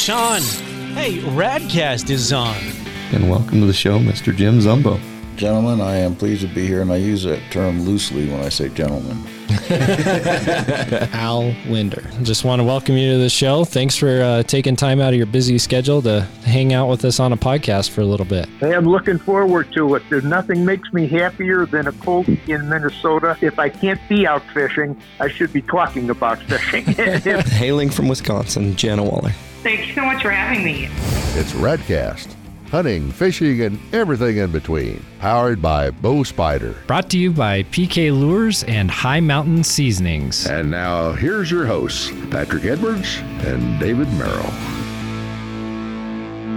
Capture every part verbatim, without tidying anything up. Sean. Hey, Radcast is on. And welcome to the show, Mister Jim Zumbo. Gentlemen, I am pleased to be here, and I use that term loosely when I say gentlemen. Al Winder. Just want to welcome you to the show. Thanks for uh, taking time out of your busy schedule to hang out with us on a podcast for a little bit. Hey, I'm looking forward to it. There's nothing makes me happier than a cold in Minnesota. If I can't be out fishing, I should be talking about fishing. Hailing from Wisconsin, Jenna Waller. Thanks so much for having me. It's Radcast. Hunting, fishing, and everything in between. Powered by Bow Spider. Brought to you by P K Lures and High Mountain Seasonings. And now, here's your hosts, Patrick Edwards and David Merrill.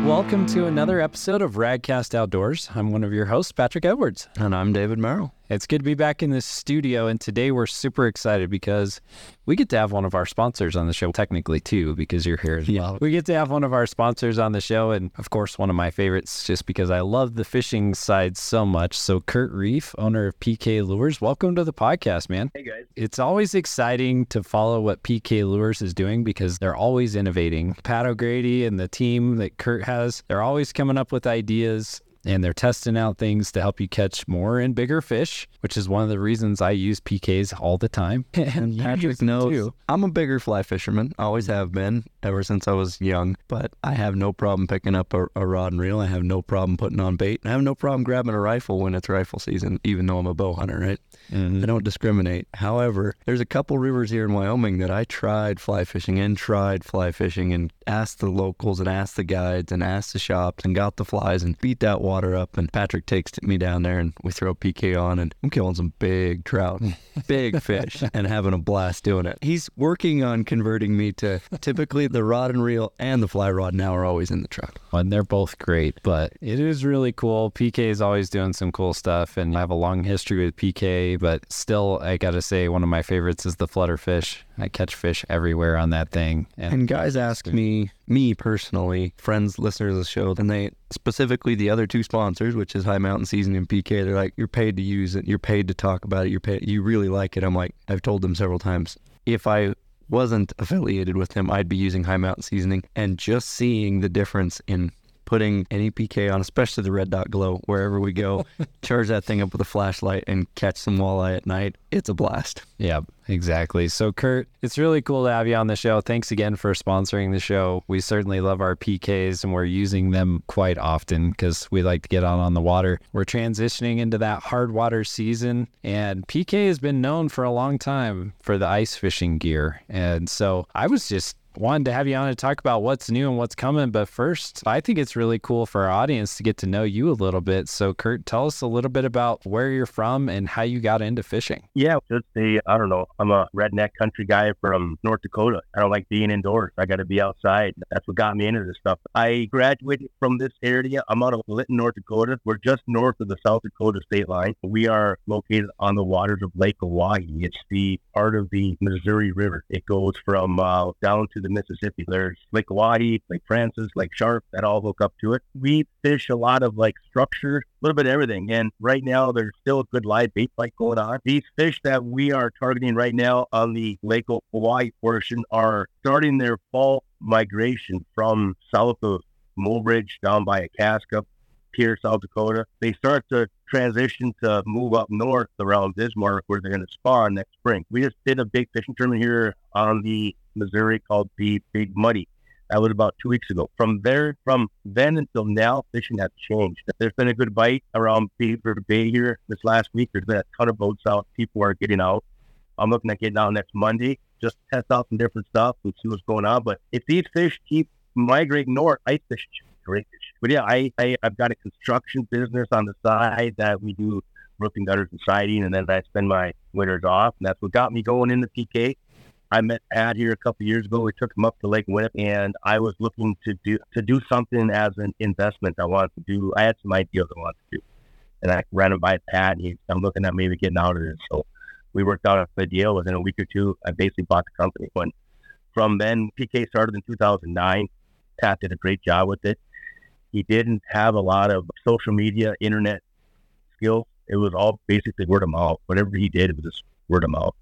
Welcome to another episode of Radcast Outdoors. I'm one of your hosts, Patrick Edwards. And I'm David Merrill. It's good to be back in this studio, and today we're super excited because we get to have one of our sponsors on the show, technically, too, because you're here as yeah. well. We get to have one of our sponsors on the show, and, of course, one of my favorites, just because I love the fishing side so much. So, Curt Reeff, owner of P K Lures, welcome to the podcast, man. Hey, guys. It's always exciting to follow what P K Lures is doing because they're always innovating. Pat O'Grady and the team that Curt has, they're always coming up with ideas. And they're testing out things to help you catch more and bigger fish, which is one of the reasons I use P Ks all the time. And Patrick knows too. I'm a bigger fly fisherman, always have been, ever since I was young. But I have no problem picking up a, a rod and reel. I have no problem putting on bait. And I have no problem grabbing a rifle when it's rifle season, even though I'm a bow hunter, right? Mm-hmm. I don't discriminate. However, there's a couple rivers here in Wyoming that I tried fly fishing and tried fly fishing and asked the locals and asked the guides and asked the shops and got the flies and beat that water. water up, and Patrick takes me down there and we throw P K on, and I'm killing some big trout, big fish, and having a blast doing it. He's working on converting me to typically the rod and reel and the fly rod now are always in the truck. And they're both great, but it is really cool. P K is always doing some cool stuff, and I have a long history with P K, but still, I gotta say, one of my favorites is the flutterfish. I catch fish everywhere on that thing. And, and guys ask me, me personally, friends, listeners of the show, and they specifically the other two sponsors, which is High Mountain Season and P K, they're like, you're paid to use it. You're paid to talk about it. You're paid. You really like it. I'm like, I've told them several times, if I wasn't affiliated with them, I'd be using High Mountain Seasoning, and just seeing the difference in putting any P K on, especially the red dot glow, wherever we go, charge that thing up with a flashlight and catch some walleye at night. It's a blast. Yeah, exactly. So, Curt, it's really cool to have you on the show. Thanks again for sponsoring the show. We certainly love our P Ks, and we're using them quite often because we like to get out on the water. We're transitioning into that hard water season, and P K has been known for a long time for the ice fishing gear. And so I was just wanted to have you on to talk about what's new and what's coming. But first, I think it's really cool for our audience to get to know you a little bit. So, Curt, tell us a little bit about where you're from and how you got into fishing. Yeah, just the, I don't know, I'm a redneck country guy from North Dakota. I don't like being indoors. I got to be outside. That's what got me into this stuff. I graduated from this area. I'm out of Lytton, North Dakota. We're just north of the South Dakota state line. We are located on the waters of Lake Hawaii. It's the part of the Missouri River. It goes from uh, down to the Mississippi. There's Lake Hawaii, Lake Francis, Lake Sharp, that all hook up to it. We fish a lot of like structure, a little bit of everything. And right now there's still a good live bait fight going on. These fish that we are targeting right now on the Lake Hawaii portion are starting their fall migration from south of Mullbridge down by Itasca, Pierce, South Dakota. They start to transition to move up north around Bismarck where they're going to spawn next spring. We just did a big fishing tournament here on the Missouri called the Big Muddy. That was about two weeks ago. From there, from then until now, fishing has changed. There's been a good bite around Beaver Bay here this last week. There's been a ton of boats out. People are getting out. I'm looking at getting out next Monday just to test out some different stuff and see what's going on. But if these fish keep migrating north, ice fish is great fish. But yeah, I, I, I've got a construction business on the side that we do roofing, gutters, and siding, and then I spend my winters off, and that's what got me going into P K. I met Pat here a couple of years ago. We took him up to Lake Winnipe, and I was looking to do to do something as an investment. I wanted to do. I had some ideas I wanted to do, and I ran him by Pat. And he, I'm looking at maybe getting out of this. So we worked out a deal within a week or two. I basically bought the company. But from then, P K started in two thousand nine. Pat did a great job with it. He didn't have a lot of social media, internet skills. It was all basically word of mouth. Whatever he did, it was just word of mouth.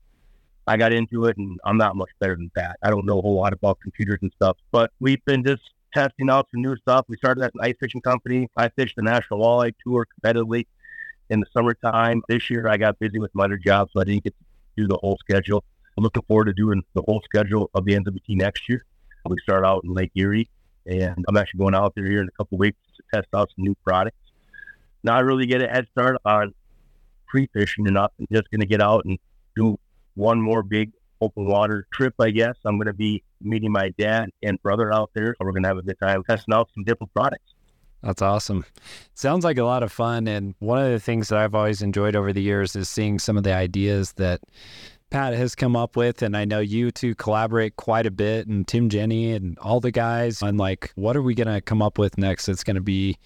I got into it, and I'm not much better than Pat. I don't know a whole lot about computers and stuff, but we've been just testing out some new stuff. We started as an ice fishing company. I fished the National Walleye Tour competitively in the summertime. This year, I got busy with my other job, so I didn't get to do the whole schedule. I'm looking forward to doing the whole schedule of the N W T next year. We start out in Lake Erie, and I'm actually going out there here in a couple of weeks to test out some new products. Now, I really get a head start on pre-fishing enough. I'm just going to get out and do one more big open water trip, I guess. I'm going to be meeting my dad and brother out there, so we're going to have a good time testing out some different products. That's awesome. Sounds like a lot of fun. And one of the things that I've always enjoyed over the years is seeing some of the ideas that Pat has come up with, and I know you two collaborate quite a bit, and Tim Jenny and all the guys. I'm like, what are we going to come up with next? It's going to be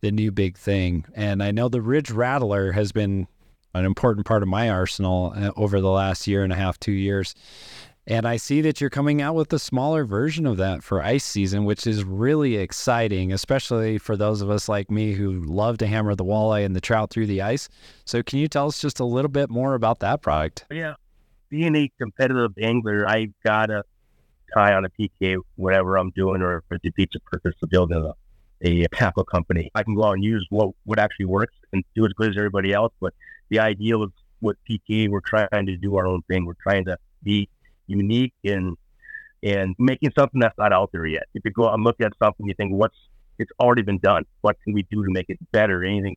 the new big thing. And I know the Ridge Rattler has been an important part of my arsenal over the last year and a half, two years. And I see that you're coming out with a smaller version of that for ice season, which is really exciting, especially for those of us like me who love to hammer the walleye and the trout through the ice. So can you tell us just a little bit more about that product? Yeah. Being a competitive angler, I've got to tie on a P K, whatever I'm doing, or for the pizza purpose of building a, a tackle company. I can go out and use what, what actually works and do as good as everybody else. But the idea was with P K, we're trying to do our own thing. We're trying to be unique and and making something that's not out there yet. If you go out and look at something, you think, what's it's already been done. What can we do to make it better? Anything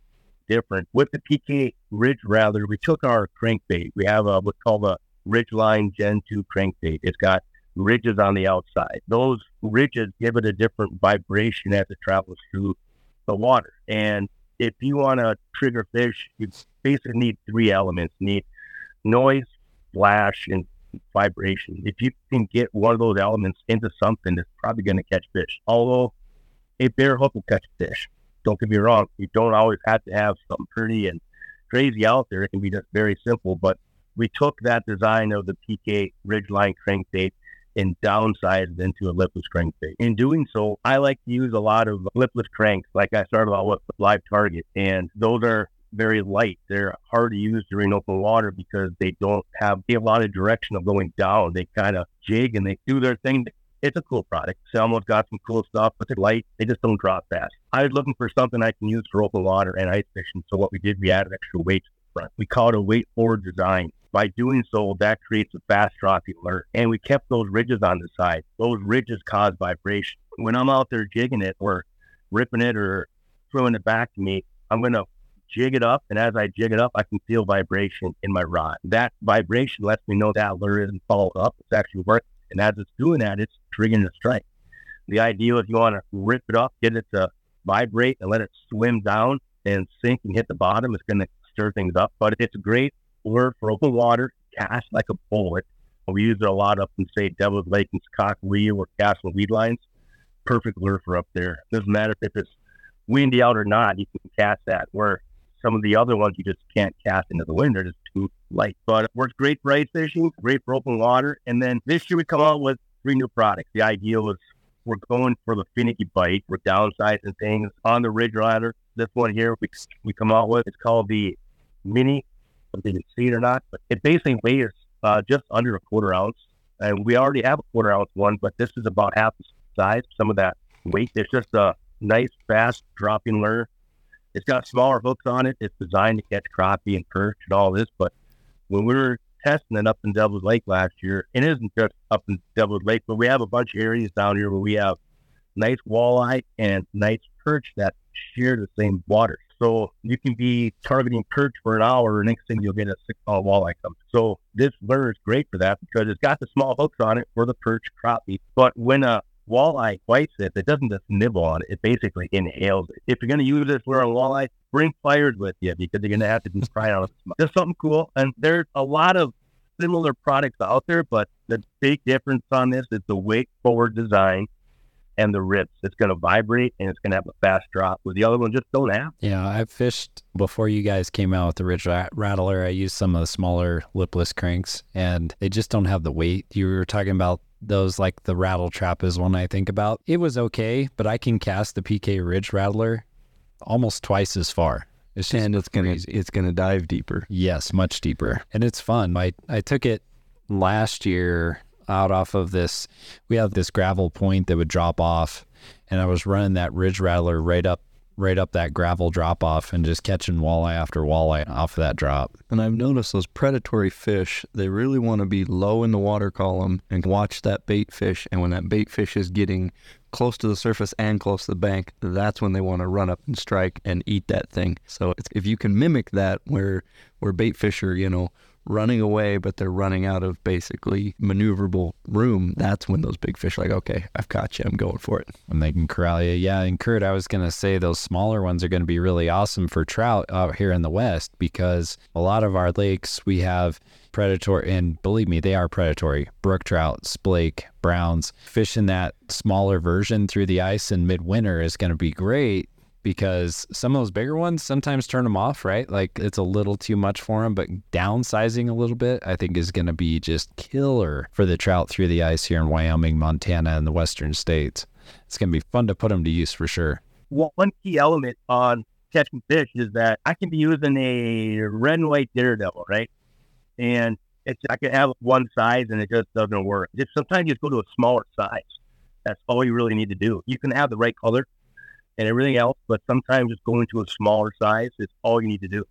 different? With the P K Ridge Rattler, we took our crankbait. We have a what's called a Ridgeline Gen two crankbait. It's got ridges on the outside. Those ridges give it a different vibration as it travels through the water. And if you want to trigger fish, you basically need three elements. You need noise, flash, and vibration. If you can get one of those elements into something, it's probably going to catch fish. Although a bare hook will catch fish. Don't get me wrong. You don't always have to have something pretty and crazy out there. It can be just very simple, but we took that design of the P K Ridgeline crankbait and downsized it into a lipless crankbait. In doing so, I like to use a lot of lipless cranks, like I started out with live target, and those are very light. They're hard to use during open water because they don't have a lot of direction of going down. They kind of jig and they do their thing. It's a cool product. Salmo's got some cool stuff, but they're light. They just don't drop fast. I was looking for something I can use for open water and ice fishing, so what we did, we added extra weight to the front. We call it a weight-forward design. By doing so, that creates a fast dropping lure. And we kept those ridges on the side. Those ridges cause vibration. When I'm out there jigging it or ripping it or throwing it back to me, I'm going to jig it up. And as I jig it up, I can feel vibration in my rod. That vibration lets me know that lure isn't followed up. It's actually working. And as it's doing that, it's triggering the strike. The idea is you want to rip it up, get it to vibrate, and let it swim down and sink and hit the bottom. It's going to stir things up. But it's great lure for open water, cast like a bullet. We use it a lot up in, say, Devil's Lake and Skakawea, or casting weed lines. Perfect lure for up there. Doesn't matter if it's windy out or not, you can cast that. Where some of the other ones you just can't cast into the wind, they're just too light. But it works great for ice fishing, great for open water. And then this year we come out with three new products. The idea was we're going for the finicky bite. We're downsizing things on the Ridge Rider. This one here we we come out with, it's called the Mini. If they didn't see it or not, but it basically weighs uh, just under a quarter ounce, and we already have a quarter ounce one, but this is about half the size, some of that weight. It's just a nice, fast dropping lure. It's got smaller hooks on it. It's designed to catch crappie and perch and all this, but when we were testing it up in Devil's Lake last year, it isn't just up in Devil's Lake, but we have a bunch of areas down here where we have nice walleye and nice perch that share the same water. So you can be targeting perch for an hour, and next thing you'll get a six-pound walleye come. So this lure is great for that because it's got the small hooks on it for the perch crappie. But when a walleye bites it, it doesn't just nibble on it. It basically inhales it. If you're going to use this lure on walleye, bring pliers with you because you're going to have to be prying out of it. There's something cool, and there's a lot of similar products out there, but the big difference on this is the weight-forward design and the rips. It's going to vibrate, and it's going to have a fast drop. With the other one, just don't have. Yeah, I fished before you guys came out with the Ridge Rattler. I used some of the smaller lipless cranks, and they just don't have the weight. You were talking about those, like the rattle trap is one I think about. It was okay, but I can cast the P K Ridge Rattler almost twice as far. It's just and it's going to it's going to dive deeper. Yes, much deeper, and it's fun. I I took it last year out off of this, we have this gravel point that would drop off, and I was running that Ridge Rattler right up right up that gravel drop off and just catching walleye after walleye off of that drop. And I've noticed those predatory fish, they really want to be low in the water column and watch that bait fish. And when that bait fish is getting close to the surface and close to the bank, that's when they want to run up and strike and eat that thing. So it's, if you can mimic that where where bait fish are, you know, running away, but they're running out of basically maneuverable room, that's when those big fish are like, okay, I've caught you, I'm going for it. And they can corral you. Yeah, and Curt, I was going to say those smaller ones are going to be really awesome for trout out here in the West, because a lot of our lakes, we have predatory, and believe me, they are predatory, brook trout, splake, browns. Fishing that smaller version through the ice in midwinter is going to be great, because some of those bigger ones sometimes turn them off, right? Like it's a little too much for them, but downsizing a little bit, I think is going to be just killer for the trout through the ice here in Wyoming, Montana, and the Western states. It's going to be fun to put them to use for sure. Well, one key element on catching fish is that I can be using a red and white Daredevil, right? And it's, I can have one size and it just doesn't work. Just sometimes you just go to a smaller size. That's all you really need to do. You can have the right color and everything else, but sometimes just going to a smaller size is all you need to do.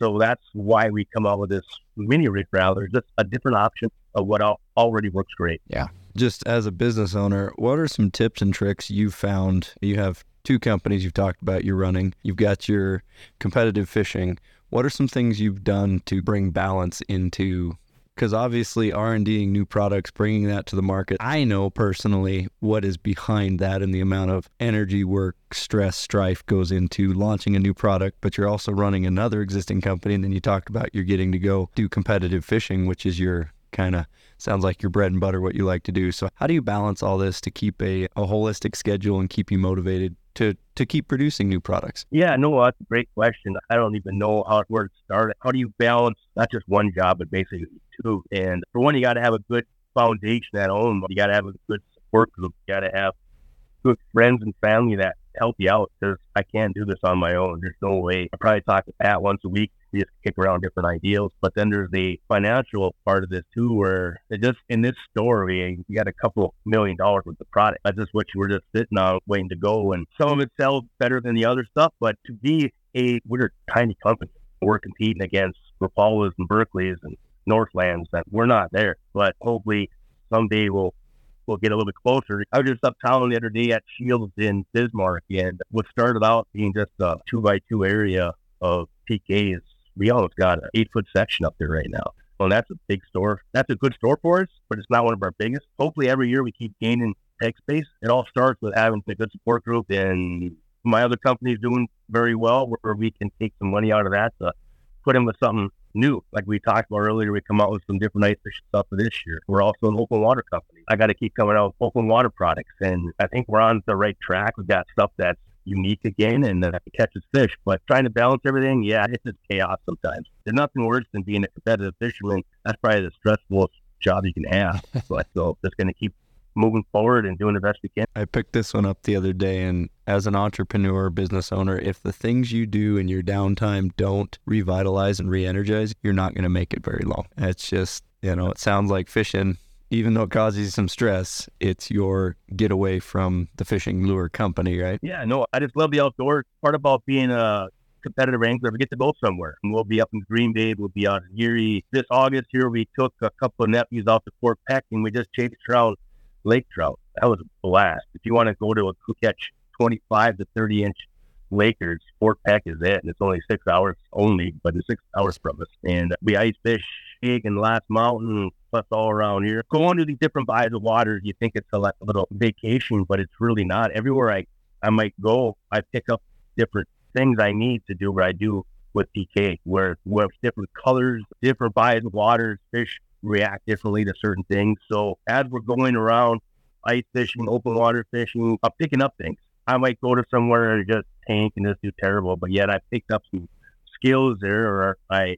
So that's why we come out with this mini rig rattler, just a different option of what already works great. Yeah. Just as a business owner, what are some tips and tricks you've found? You have two companies you've talked about you're running. You've got your competitive fishing. What are some things you've done to bring balance into, because obviously R and D-ing new products, bringing that to the market, I know personally what is behind that and the amount of energy, work, stress, strife goes into launching a new product, but you're also running another existing company. And then you talked about you're getting to go do competitive fishing, which is your kind of, sounds like your bread and butter, what you like to do. So how do you balance all this to keep a, a holistic schedule and keep you motivated to to keep producing new products? Yeah, no, that's a great question. I don't even know how where to start. How do you balance not just one job, but basically two? And for one, you got to have a good foundation at home. You got to have a good support group. You got to have good friends and family that help you out, because I can't do this on my own. There's no way. I probably talk to Pat once a week. We just kick around different ideals. But then there's the financial part of this too, where it just in this story, you got a couple million dollars worth of product. That's just what you were just sitting on waiting to go. And some of it sells better than the other stuff. But to be a, we're a tiny company. We're competing against Rapalas and Berkeleys and Northlands that we're not there. But hopefully someday we'll we'll get a little bit closer. I was just uptown the other day at Shields in Bismarck, and what started out being just a two by two area of P Ks, we almost got an eight foot section up there right now. Well, that's a big store. That's a good store for us, but it's not one of our biggest. Hopefully every year we keep gaining tech space. It all starts with having a good support group, and my other company is doing very well where we can take some money out of that to put in with something new. Like we talked about earlier, we come out with some different ice fishing stuff for this year. We're also an open water company. I got to keep coming out with open water products, and I think we're on the right track. We've got stuff that's unique again and that catches fish, but trying to balance everything, yeah, it's just chaos sometimes. There's nothing worse than being a competitive fisherman. That's probably the stressful job you can have, but so just going to keep moving forward and doing the best we can. I picked this one up the other day, and as an entrepreneur, business owner, if the things you do in your downtime don't revitalize and re-energize, you're not going to make it very long. It's just, you know, it sounds like fishing, even though it causes you some stress, it's your getaway from the fishing lure company, right? Yeah, no, I just love the outdoors. Part about being a competitive angler, we get to go somewhere. And we'll be up in Green Bay. We'll be out in Erie. This August here, we took a couple of nephews out to Fort Peck, and we just chased trout, lake trout. That was a blast. If you want to go to a catch twenty-five to thirty inch lakers, Fort Peck is it, and it's only six hours only, but it's six hours from us. And we ice fish, big and last mountain, plus all around here. Going to these different bodies of water, you think it's a little vacation, but it's really not. Everywhere I, I might go, I pick up different things I need to do what I do with P K, where with different colors, different bodies of water, fish react differently to certain things. So as we're going around, ice fishing, open water fishing, I'm picking up things. I might go to somewhere and just tank and just do terrible, but yet I picked up some skills there, or I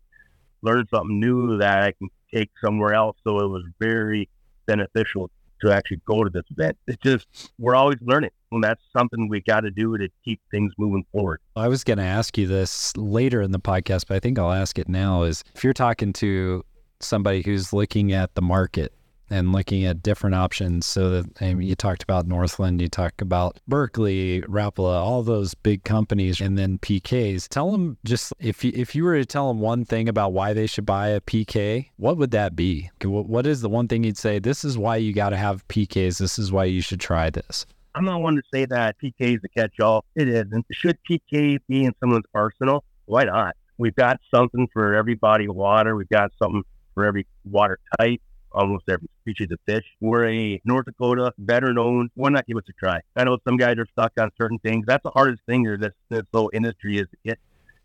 learned something new that I can take somewhere else. So it was very beneficial to actually go to this event. It's just, we're always learning, and that's something we got to do to keep things moving forward. I was going to ask you this later in the podcast, but I think I'll ask it now, is if you're talking to somebody who's looking at the market and looking at different options. So that, I mean, you talked about Northland, you talked about Berkeley, Rapala, all those big companies, and then P Ks. Tell them, just if you, if you were to tell them one thing about why they should buy a P K, what would that be? What is the one thing you'd say, this is why you got to have P Ks, this is why you should try this? I'm not one to say that P K is a catch-all. It isn't. Should P K be in someone's arsenal? Why not? We've got something for every body of water. We've got something for every water type, almost every species of fish. We're a North Dakota veteran-owned. Why not give us a try? I know some guys are stuck on certain things. That's the hardest thing here, this, this whole industry, is to get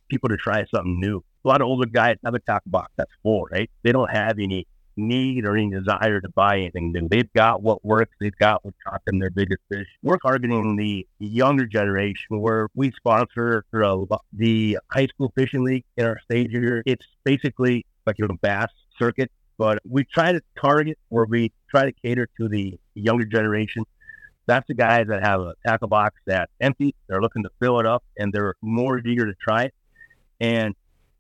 people to try something new. A lot of older guys have a tackle box that's full, right? They don't have any need or any desire to buy anything new. They've got what works. They've got what caught them their biggest fish. We're targeting the younger generation, where we sponsor the high school fishing league in our state here. It's basically like a bass circuit, but we try to target where we try to cater to the younger generation. That's the guys that have a tackle box that's empty. They're looking to fill it up, and they're more eager to try it. And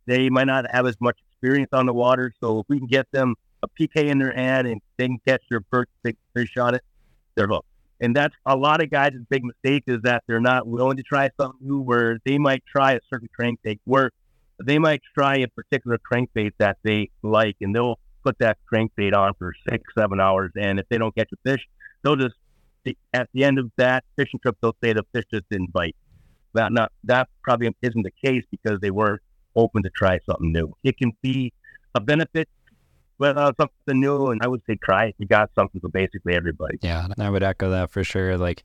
they might not have as much experience on the water, so if we can get them a P K in their hand and they can catch their first big fish on it, they're hooked. And that's a lot of guys' big mistake, is that they're not willing to try something new, where they might try a certain crankbait, where they might try a particular crankbait that they like, and they'll put that crankbait on for six, seven hours. And if they don't catch a fish, they'll just, at the end of that fishing trip, they'll say the fish just didn't bite. That, not, that probably isn't the case, because they weren't open to try something new. It can be a benefit. Well, uh, something new, and I would say try it. You got something for basically everybody. Yeah, and I would echo that for sure. Like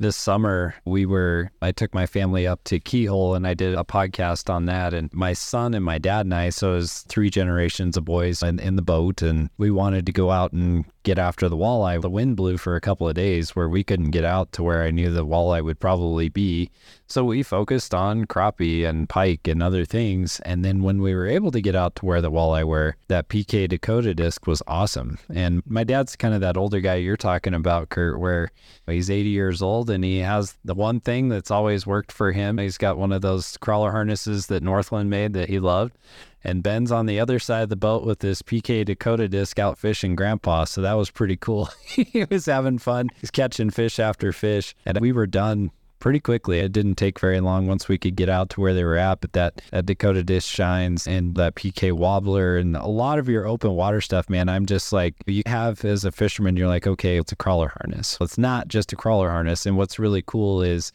this summer, we were, I took my family up to Keyhole, and I did a podcast on that. And my son and my dad and I, so it was three generations of boys in, in the boat, and we wanted to go out and get after the walleye. The wind blew for a couple of days where we couldn't get out to where I knew the walleye would probably be. So we focused on crappie and pike and other things. And then when we were able to get out to where the walleye were, that P K Dakota disc was awesome. And my dad's kind of that older guy you're talking about, Curt, where he's eighty years old and he has the one thing that's always worked for him. He's got one of those crawler harnesses that Northland made that he loved. And Ben's on the other side of the boat with this P K Dakota disc out fishing Grandpa. So that was pretty cool. He was having fun. He's catching fish after fish. And we were done pretty quickly. It didn't take very long once we could get out to where they were at. But that, that Dakota disc shines, and that P K wobbler, and a lot of your open water stuff, man. I'm just like, you have as a fisherman, you're like, okay, it's a crawler harness. It's not just a crawler harness. And what's really cool is,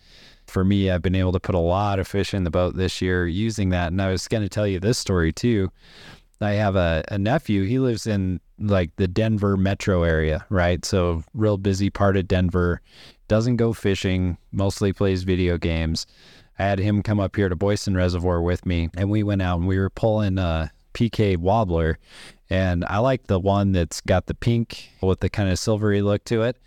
for me, I've been able to put a lot of fish in the boat this year using that. And I was going to tell you this story too. I have a, a nephew. He lives in like the Denver metro area, right? So real busy part of Denver. Doesn't go fishing, mostly plays video games. I had him come up here to Boysen Reservoir with me, and we went out and we were pulling a P K wobbler. And I like the one that's got the pink with the kind of silvery look to it.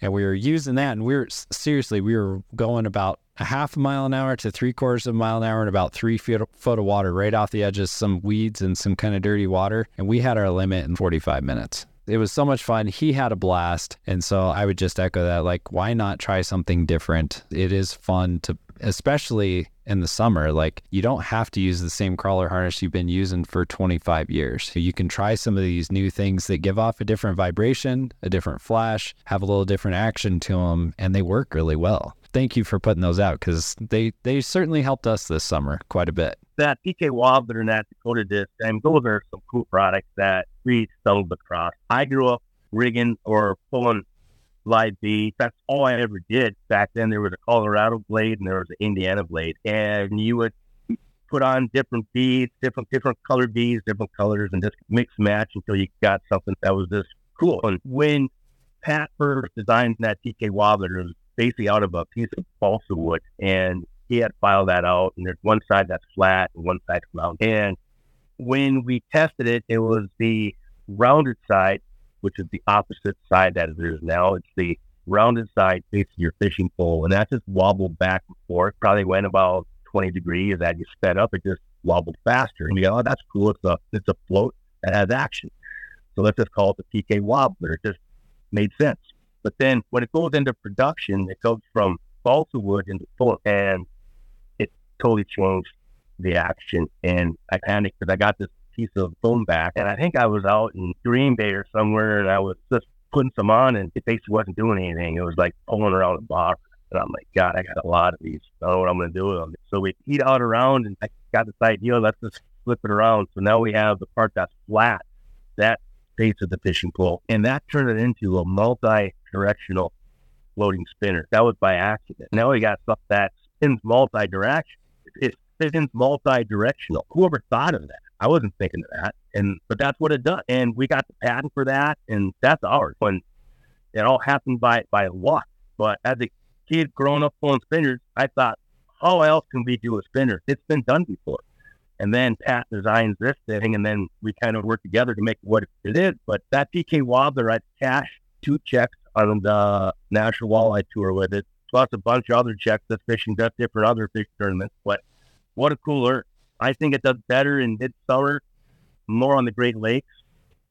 And we were using that, and we were, seriously, we were going about a half a mile an hour to three quarters of a mile an hour and about three feet, foot of water right off the edge of some weeds and some kind of dirty water. And we had our limit in forty-five minutes. It was so much fun. He had a blast. And so I would just echo that, like, why not try something different? It is fun to, especially in the summer, like you don't have to use the same crawler harness you've been using for twenty-five years. You can try some of these new things that give off a different vibration, a different flash, have a little different action to them, and they work really well. Thank you for putting those out, because they, they certainly helped us this summer quite a bit. That P K wobbler and that Dakota disc, I mean, those are some cool products that we stumbled across. I grew up rigging or pulling live bait. That's all I ever did. Back then, there was a Colorado blade and there was an Indiana blade. And you would put on different beads, different different color beads, different colors, and just mix match until you got something that was just cool. And when Pat first designed that P K wobbler, it was basically out of a piece of balsa wood. And he had filed that out, and there's one side that's flat and one side's round. And when we tested it, it was the rounded side, which is the opposite side that it is now. It's the rounded side facing your fishing pole, and that just wobbled back and forth. Probably went about twenty degrees. As you sped up, it just wobbled faster. And you go, oh, that's cool. It's a, it's a float that has action. So let's just call it the P K wobbler. It just made sense. But then when it goes into production, it goes from balsa wood into float, and totally changed the action. And I panicked because I got this piece of foam back. And I think I was out in Green Bay or somewhere, and I was just putting some on, and it basically wasn't doing anything. It was like pulling around a bar. And I'm like, God, I got a lot of these. I don't know what I'm going to do with them. So we eat out around, and I got this idea, let's just flip it around. So now we have the part that's flat, that face of the fishing pole. And that turned it into a multi-directional floating spinner. That was by accident. Now we got stuff that spins multi-direction. It spins multi-directional. Whoever thought of that? I wasn't thinking of that. And but that's what it does. And we got the patent for that, and that's ours. When it all happened by, by luck. But as a kid growing up pulling spinners, I thought, how else can we do a spinner? It's been done before. And then Pat designs this thing, and then we kind of work together to make what it is. But that P K wobbler, I cashed two checks on the National Walleye Tour with it, plus a bunch of other checks that's fishing just different other fish tournaments. But what a cool lure. I think it does better in midsummer, more on the Great Lakes.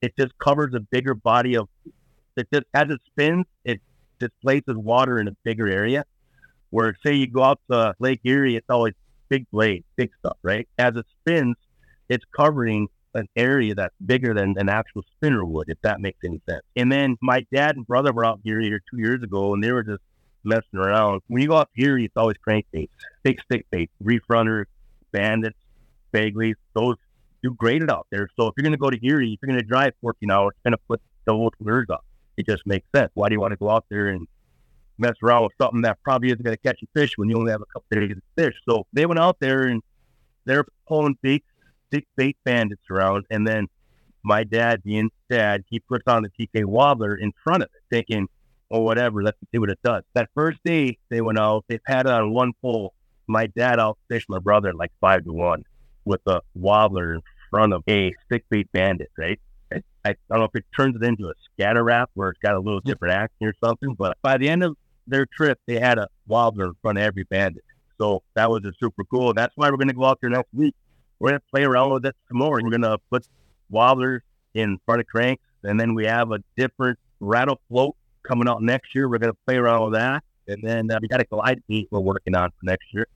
It just covers a bigger body of, it just, as it spins, it displaces water in a bigger area. Where, say, you go out to Lake Erie, it's always big blade, big stuff, right? As it spins, it's covering an area that's bigger than an actual spinner would, if that makes any sense. And then my dad and brother were out here here two years ago, and they were just messing around. When you go up here, it's always crankbaits, big stick baits, reef runners, bandits, bagleys. Those do great it out there. So if you're going to go to Erie, if you're going to drive fourteen hours, you're going to put those lures up. It just makes sense. Why do you want to go out there and mess around with something that probably isn't going to catch a fish when you only have a couple days to fish? So they went out there, and they're pulling big, big bait bandits around. And then my dad, being dad, he puts on the P K wobbler in front of it, thinking, oh, whatever, let's see what it does. That first day they went out, they had it on one pole. My dad outfished my brother like five to one with a wobbler in front of a stick bait bandit, right? I, I don't know if it turns it into a scatter wrap where it's got a little different action or something, but by the end of their trip, they had a wobbler in front of every bandit. So that was just super cool. That's why we're going to go out there next week. We're going to play around with it some more. We're going to put wobblers in front of cranks, and then we have a different rattle float coming out next year. We're going to play around with that, and then uh, we got a glide beat we're working on for next year,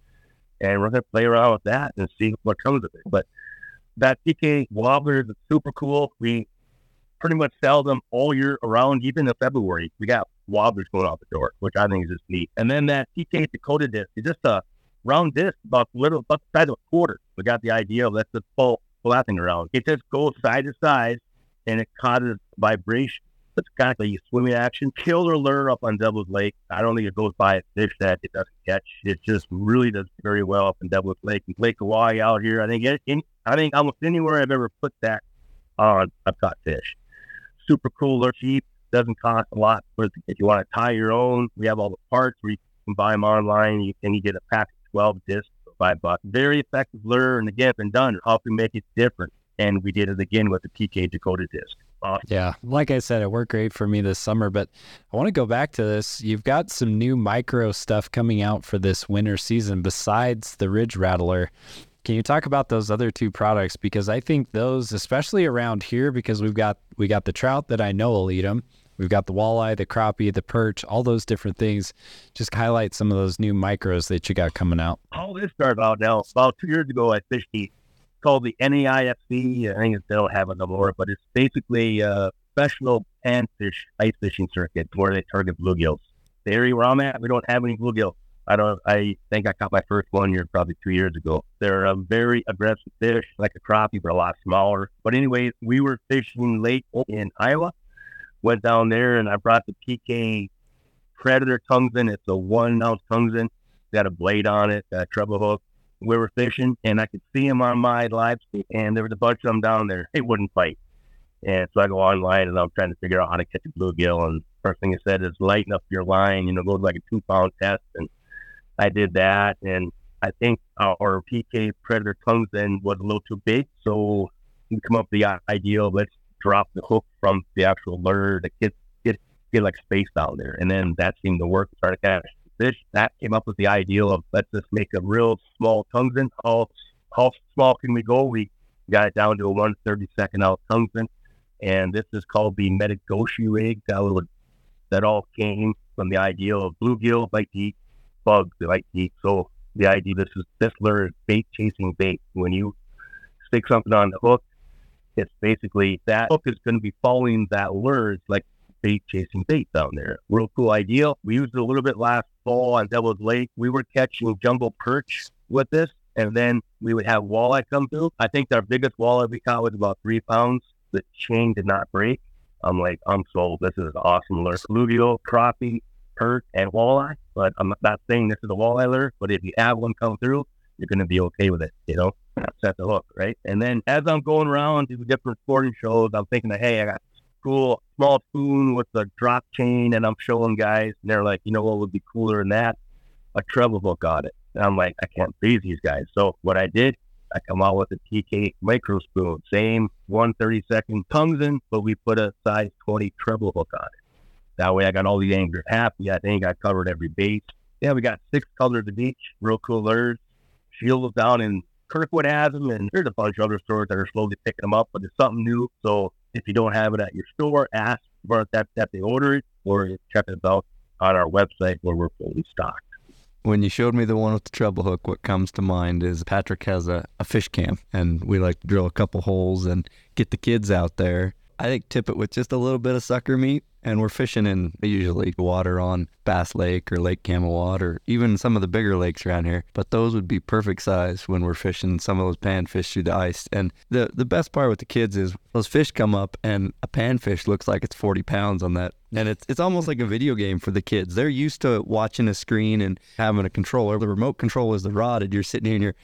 and we're going to play around with that and see what comes of it. But that P K wobbler is super cool. We pretty much sell them all year around, even in February. We got wobblers going out the door, which I think is just neat. And then that P K Dakota disc is just a round disc, about little, about the size of a quarter. We got the idea of let's just pull, pull that thing around. It just goes side to side, and it causes vibration. It's kind of like a swimming action. Killer lure up on Devil's Lake. I don't think it goes by a fish that it doesn't catch. It just really does very well up in Devil's Lake. And Lake Hawaii out here, I think it, in, I think almost anywhere I've ever put that on, I've caught fish. Super cool lure, cheap. Doesn't cost a lot. But if you want to tie your own, we have all the parts where you can buy them online. You can you get a pack of twelve discs for five bucks. Very effective lure, and again, been done. How can we make it different? And we did it again with the P K Dakota disc. Awesome. Yeah, like I said, it worked great for me this summer, but I want to go back to this. You've got some new micro stuff coming out for this winter season besides the Ridge Rattler. Can you talk about those other two products? Because I think those, especially around here, because we've got we got the trout that I know will eat them. We've got the walleye, the crappie, the perch, all those different things. Just highlight some of those new micros that you got coming out. All this started out now. About two years ago, I fished the called the N A I F C. I think they don't have it no more, but it's basically a professional panfish ice fishing circuit where they target bluegills. The area where I'm at, we don't have any bluegills. I don't. I think I caught my first one here probably two years ago. They're a very aggressive fish, like a crappie, but a lot smaller. But anyway, we were fishing late in Iowa. Went down there, and I brought the P K Predator Tungsten. It's a one-ounce tungsten. Got a blade on it, got a treble hook. We were fishing, and I could see them on my live feed, and there was a bunch of them down there. They wouldn't fight. And so I go online, and I'm trying to figure out how to catch a bluegill. And first thing I said is lighten up your line, you know, go to like a two-pound test. And I did that, and I think uh, our P K Predator Tungsten was a little too big. So we come up with the idea of let's drop the hook from the actual lure to get, get, get like space down there. And then that seemed to work. Started catch fish. That came up with the idea of let's just make a real small tungsten. How, how small can we go? We got it down to a one thirty-second ounce tungsten. And this is called the Medigoshi rig. That, would, that all came from the idea of bluegill bite to eat, bugs bite to eat. So the idea, this is this lure is bait chasing bait. When you stick something on the hook, It's basically that hook is going to be following that lure like bait chasing bait down there. Real cool idea. We used it a little bit last fall on Devil's Lake. We were catching jumbo perch with this, and then we would have walleye come through. I think our biggest walleye we caught was about three pounds. The chain did not break. I'm like, I'm sold. This is an awesome lure. Fluvial, crappie, perch, and walleye. But I'm not saying this is a walleye lure, but if you have one come through, you're going to be okay with it, you know? Set the hook, right? And then as I'm going around to different sporting shows, I'm thinking that, hey, I got cool small spoon with a drop chain, and I'm showing guys, and they're like, you know what would be cooler than that? A treble hook on it. And I'm like, I can't please these guys. So what I did, I come out with a P K micro spoon, same one thirty-second tungsten, but we put a size twenty treble hook on it. That way I got all the anglers happy. I think I covered every bait. Yeah, we got six colors of each, real cool lures. Shield was down in Kirkwood has them, and there's a bunch of other stores that are slowly picking them up, but it's something new. So if you don't have it at your store, ask for that, that they order it, or check it out on our website where we're fully stocked. When you showed me the one with the treble hook, what comes to mind is Patrick has a, a fish camp, and we like to drill a couple holes and get the kids out there. I think tip it with just a little bit of sucker meat, and we're fishing in usually water on Bass Lake or Lake Camelot or even some of the bigger lakes around here. But those would be perfect size when we're fishing some of those panfish through the ice. And the, the best part with the kids is those fish come up and a panfish looks like it's forty pounds on that. And it's it's almost like a video game for the kids. They're used to watching a screen and having a controller. The remote control is the rod, and you're sitting here and you're,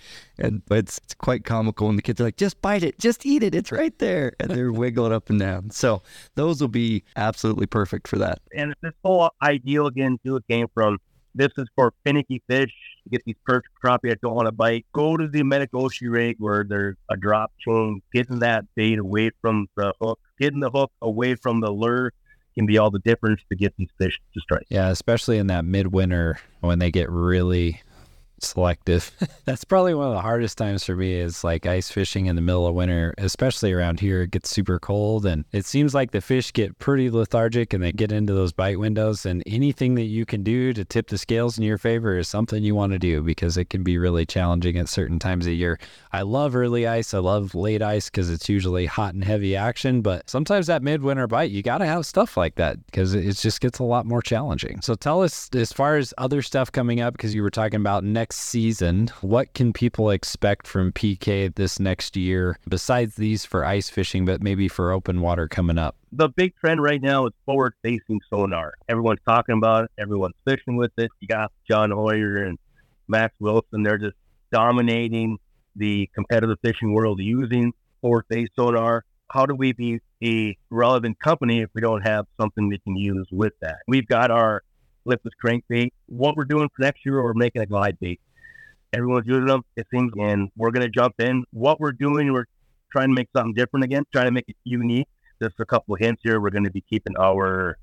and it's, it's quite comical. And the kids are like, just bite it, just eat it, it's right there. And they're wiggling up and down. So those will be absolutely perfect for that. And this whole idea again, too, it came from this is for finicky fish. You get these perch crappie that don't want to bite. Go to the Medigoshi rig where there's a drop chain, getting that bait away from the hook, getting the hook away from the lure. Can be all the difference to get these fish to strike. Yeah, especially in that midwinter when they get really selective. That's probably one of the hardest times for me is like ice fishing in the middle of winter, especially around here. It gets super cold, and it seems like the fish get pretty lethargic and they get into those bite windows, and anything that you can do to tip the scales in your favor is something you want to do because it can be really challenging at certain times of year. I love early ice. I love late ice because it's usually hot and heavy action, but sometimes that midwinter bite, you got to have stuff like that because it just gets a lot more challenging. So tell us, as far as other stuff coming up, because you were talking about next season, what can people expect from P K this next year besides these for ice fishing, but maybe for open water coming up? The big trend right now is forward-facing sonar. Everyone's talking about it. Everyone's fishing with it. You got John Hoyer and Max Wilson. They're just dominating the competitive fishing world using forward-face sonar. How do we be a relevant company if we don't have something we can use with that? We've got our lipless crankbait. What we're doing for next year, we're making a glide bait. Everyone's using them, it seems, and we're going to jump in. What we're doing, we're trying to make something different again, trying to make it unique. Just a couple of hints here. We're going to be keeping our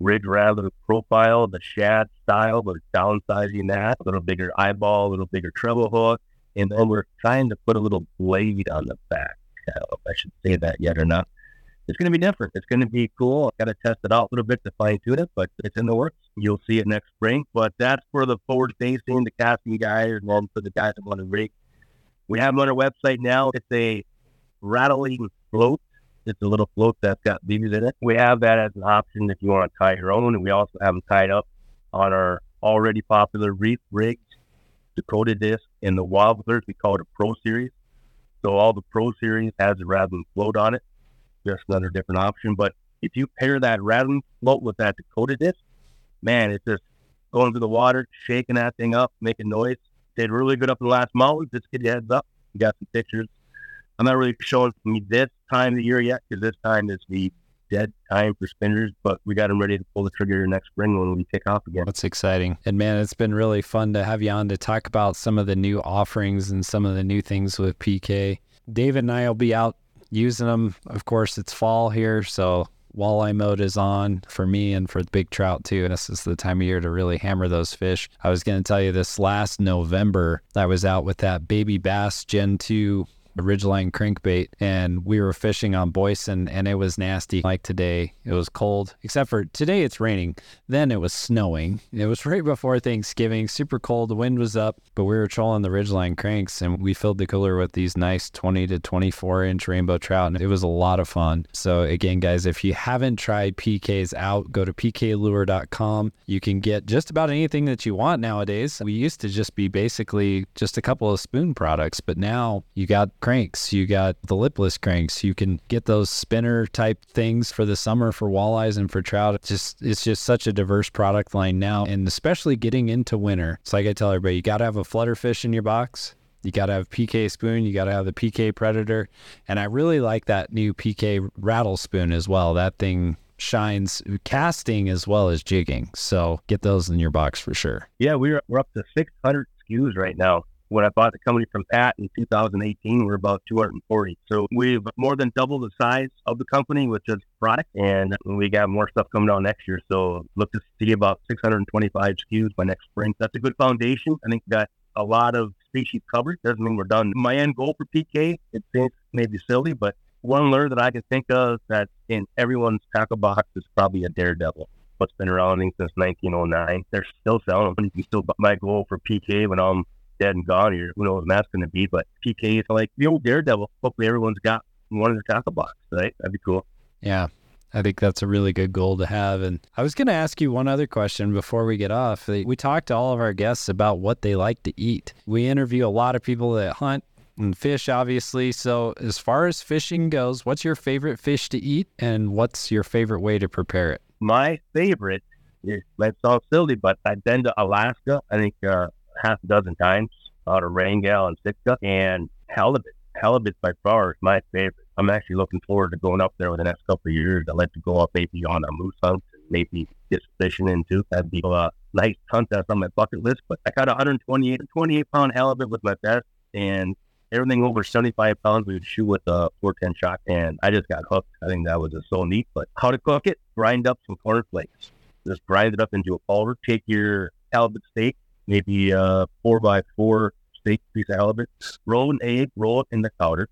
Ridge Rattler profile, the shad style, but downsizing that. A little bigger eyeball, a little bigger treble hook. And then we're trying to put a little blade on the back. I don't know if I should say that yet or not. It's going to be different. It's going to be cool. I've got to test it out a little bit to fine-tune it, but it's in the works. You'll see it next spring. But that's for the forward-facing, the casting guys, and for the guys that want to rig. We have them on our website now. It's a rattling float. It's a little float that's got leaves in it. We have that as an option if you want to tie your own, and we also have them tied up on our already popular reef rigs, Dakota disc, and the wobblers. We call it a Pro Series. So all the Pro Series has a rattling float on it. Just another different option. But if you pair that rattling float with that Dakota disc, man, it's just going through the water, shaking that thing up, making noise. Did really good up in the last mountain. Just get your heads up. We got some pictures. I'm not really showing me this time of the year yet because this time is the dead time for spinners, but we got them ready to pull the trigger next spring when we kick off again. That's exciting. And man, it's been really fun to have you on to talk about some of the new offerings and some of the new things with P K. David and I will be out using them. Of course, it's fall here, so walleye mode is on for me and for the big trout too, and this is the time of year to really hammer those fish. I was going to tell you, this last November I was out with that baby bass Gen two a Ridgeline crankbait, and we were fishing on Boysen, and it was nasty. Like today, it was cold, except for today it's raining. Then it was snowing. It was right before Thanksgiving, super cold, the wind was up, but we were trolling the Ridgeline cranks, and we filled the cooler with these nice twenty to twenty-four inch rainbow trout, and it was a lot of fun. So again, guys, if you haven't tried P K's out, go to p k lure dot com. You can get just about anything that you want nowadays. We used to just be basically just a couple of spoon products, but now you got cranks, you got the lipless cranks, you can get those spinner type things for the summer for walleyes and for trout. It's just, it's just such a diverse product line now, and especially getting into winter. It's like I tell everybody, you got to have a flutterfish in your box. You got to have P K spoon. You got to have the P K Predator. And I really like that new P K rattle spoon as well. That thing shines casting as well as jigging. So get those in your box for sure. Yeah, we're, we're up to six hundred S K Us right now. When I bought the company from Pat in two thousand eighteen, we were about two hundred forty. So we've more than doubled the size of the company with just product, and we got more stuff coming out next year. So look to see about six hundred twenty-five S K Us by next spring. That's a good foundation. I think that a lot of species covered doesn't mean we're done. My end goal for P K, it seems maybe silly, but one lure that I can think of that's in everyone's tackle box is probably a Daredevil. What's been around since nineteen oh nine. They're still selling them. You can still buy. My goal for P K when I'm dead and gone, or who knows when that's going to be, but P K is like the old Daredevil. Hopefully everyone's got one in the tackle box, right? That'd be cool. Yeah, I think that's a really good goal to have. And I was going to ask you one other question before we get off. We talked to all of our guests about what they like to eat. We interview a lot of people that hunt and fish, obviously. So as far as fishing goes, what's your favorite fish to eat, and what's your favorite way to prepare it? My favorite, it might sound silly, but I've been to Alaska, I think, uh, half a dozen times out of Wrangell and Sitka, and halibut. Halibut by far is my favorite. I'm actually looking forward to going up there over the next couple of years. I'd like to go up maybe on a moose hunt and maybe get fishing in too. That'd be a nice hunt that's on my bucket list. But I caught a one hundred twenty-eight pound halibut with my best, and everything over seventy-five pounds we would shoot with a four ten shot, and I just got hooked. I think that was just so neat. But how to cook it? Grind up some cornflakes. Just grind it up into a powder. Take your halibut steak, maybe a four by four steak piece of halibut, roll an egg, roll it in the powder,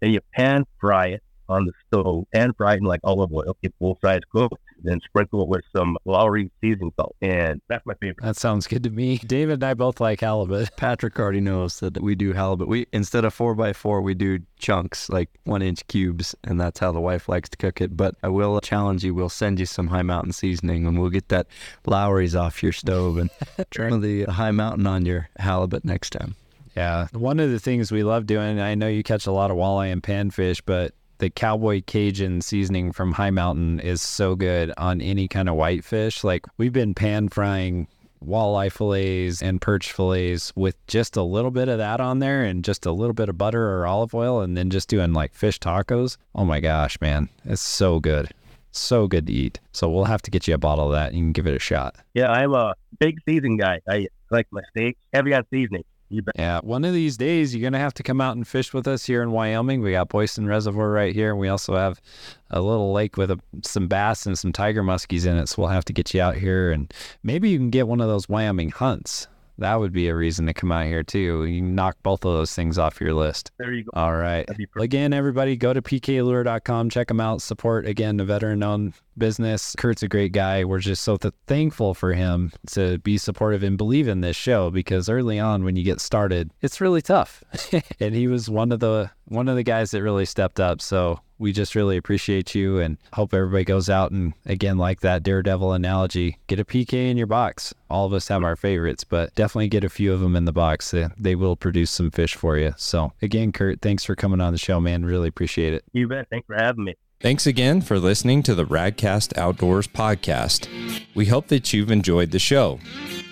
then you pan fry it on the stove, pan fry it in like olive oil, get both sides cooked, then sprinkle it with some Lowry seasoning salt. And that's my favorite. That sounds good to me. David and I both like halibut. Patrick already knows that we do halibut. We, instead of four by four, we do chunks, like one inch cubes, and that's how the wife likes to cook it. But I will challenge you. We'll send you some High Mountain seasoning, and we'll get that Lowry's off your stove and turn the High Mountain on your halibut next time. Yeah. One of the things we love doing, and I know you catch a lot of walleye and panfish, but the Cowboy Cajun seasoning from High Mountain is so good on any kind of whitefish. Like, we've been pan frying walleye fillets and perch fillets with just a little bit of that on there and just a little bit of butter or olive oil, and then just doing like fish tacos. Oh my gosh, man. It's so good. So good to eat. So we'll have to get you a bottle of that and you can give it a shot. Yeah, I'm a big season guy. I like my steak heavy on seasoning. Yeah, one of these days you're going to have to come out and fish with us here in Wyoming. We got Boysen Reservoir right here. We also have a little lake with a, some bass and some tiger muskies in it. So we'll have to get you out here, and maybe you can get one of those Wyoming hunts. That would be a reason to come out here too. You can knock both of those things off your list. There you go. All right. Again, everybody, go to p k lure dot com. Check them out. Support, again, a veteran-owned business. Curt's a great guy. We're just so th- thankful for him to be supportive and believe in this show, because early on when you get started, it's really tough. And he was one of the one of the guys that really stepped up. So we just really appreciate you, and hope everybody goes out and, again, like that Daredevil analogy, get a P K in your box. All of us have our favorites, but definitely get a few of them in the box. They, they will produce some fish for you. So again, Curt, thanks for coming on the show, man. Really appreciate it. You bet. Thanks for having me. Thanks again for listening to the Radcast Outdoors podcast. We hope that you've enjoyed the show.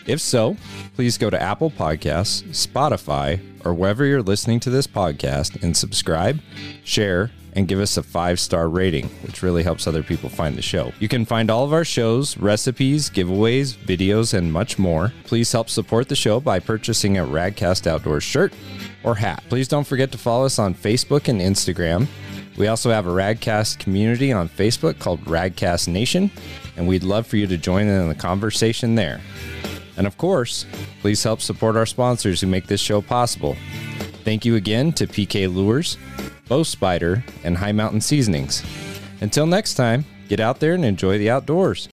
If so, please go to Apple Podcasts, Spotify, or wherever you're listening to this podcast and subscribe, share, and give us a five-star rating, which really helps other people find the show. You can find all of our shows, recipes, giveaways, videos, and much more. Please help support the show by purchasing a Radcast Outdoors shirt or hat. Please don't forget to follow us on Facebook and Instagram. We also have a Radcast community on Facebook called Radcast Nation, and we'd love for you to join in the conversation there. And of course, please help support our sponsors who make this show possible. Thank you again to P K Lures, Bow Spider, and High Mountain Seasonings. Until next time, get out there and enjoy the outdoors.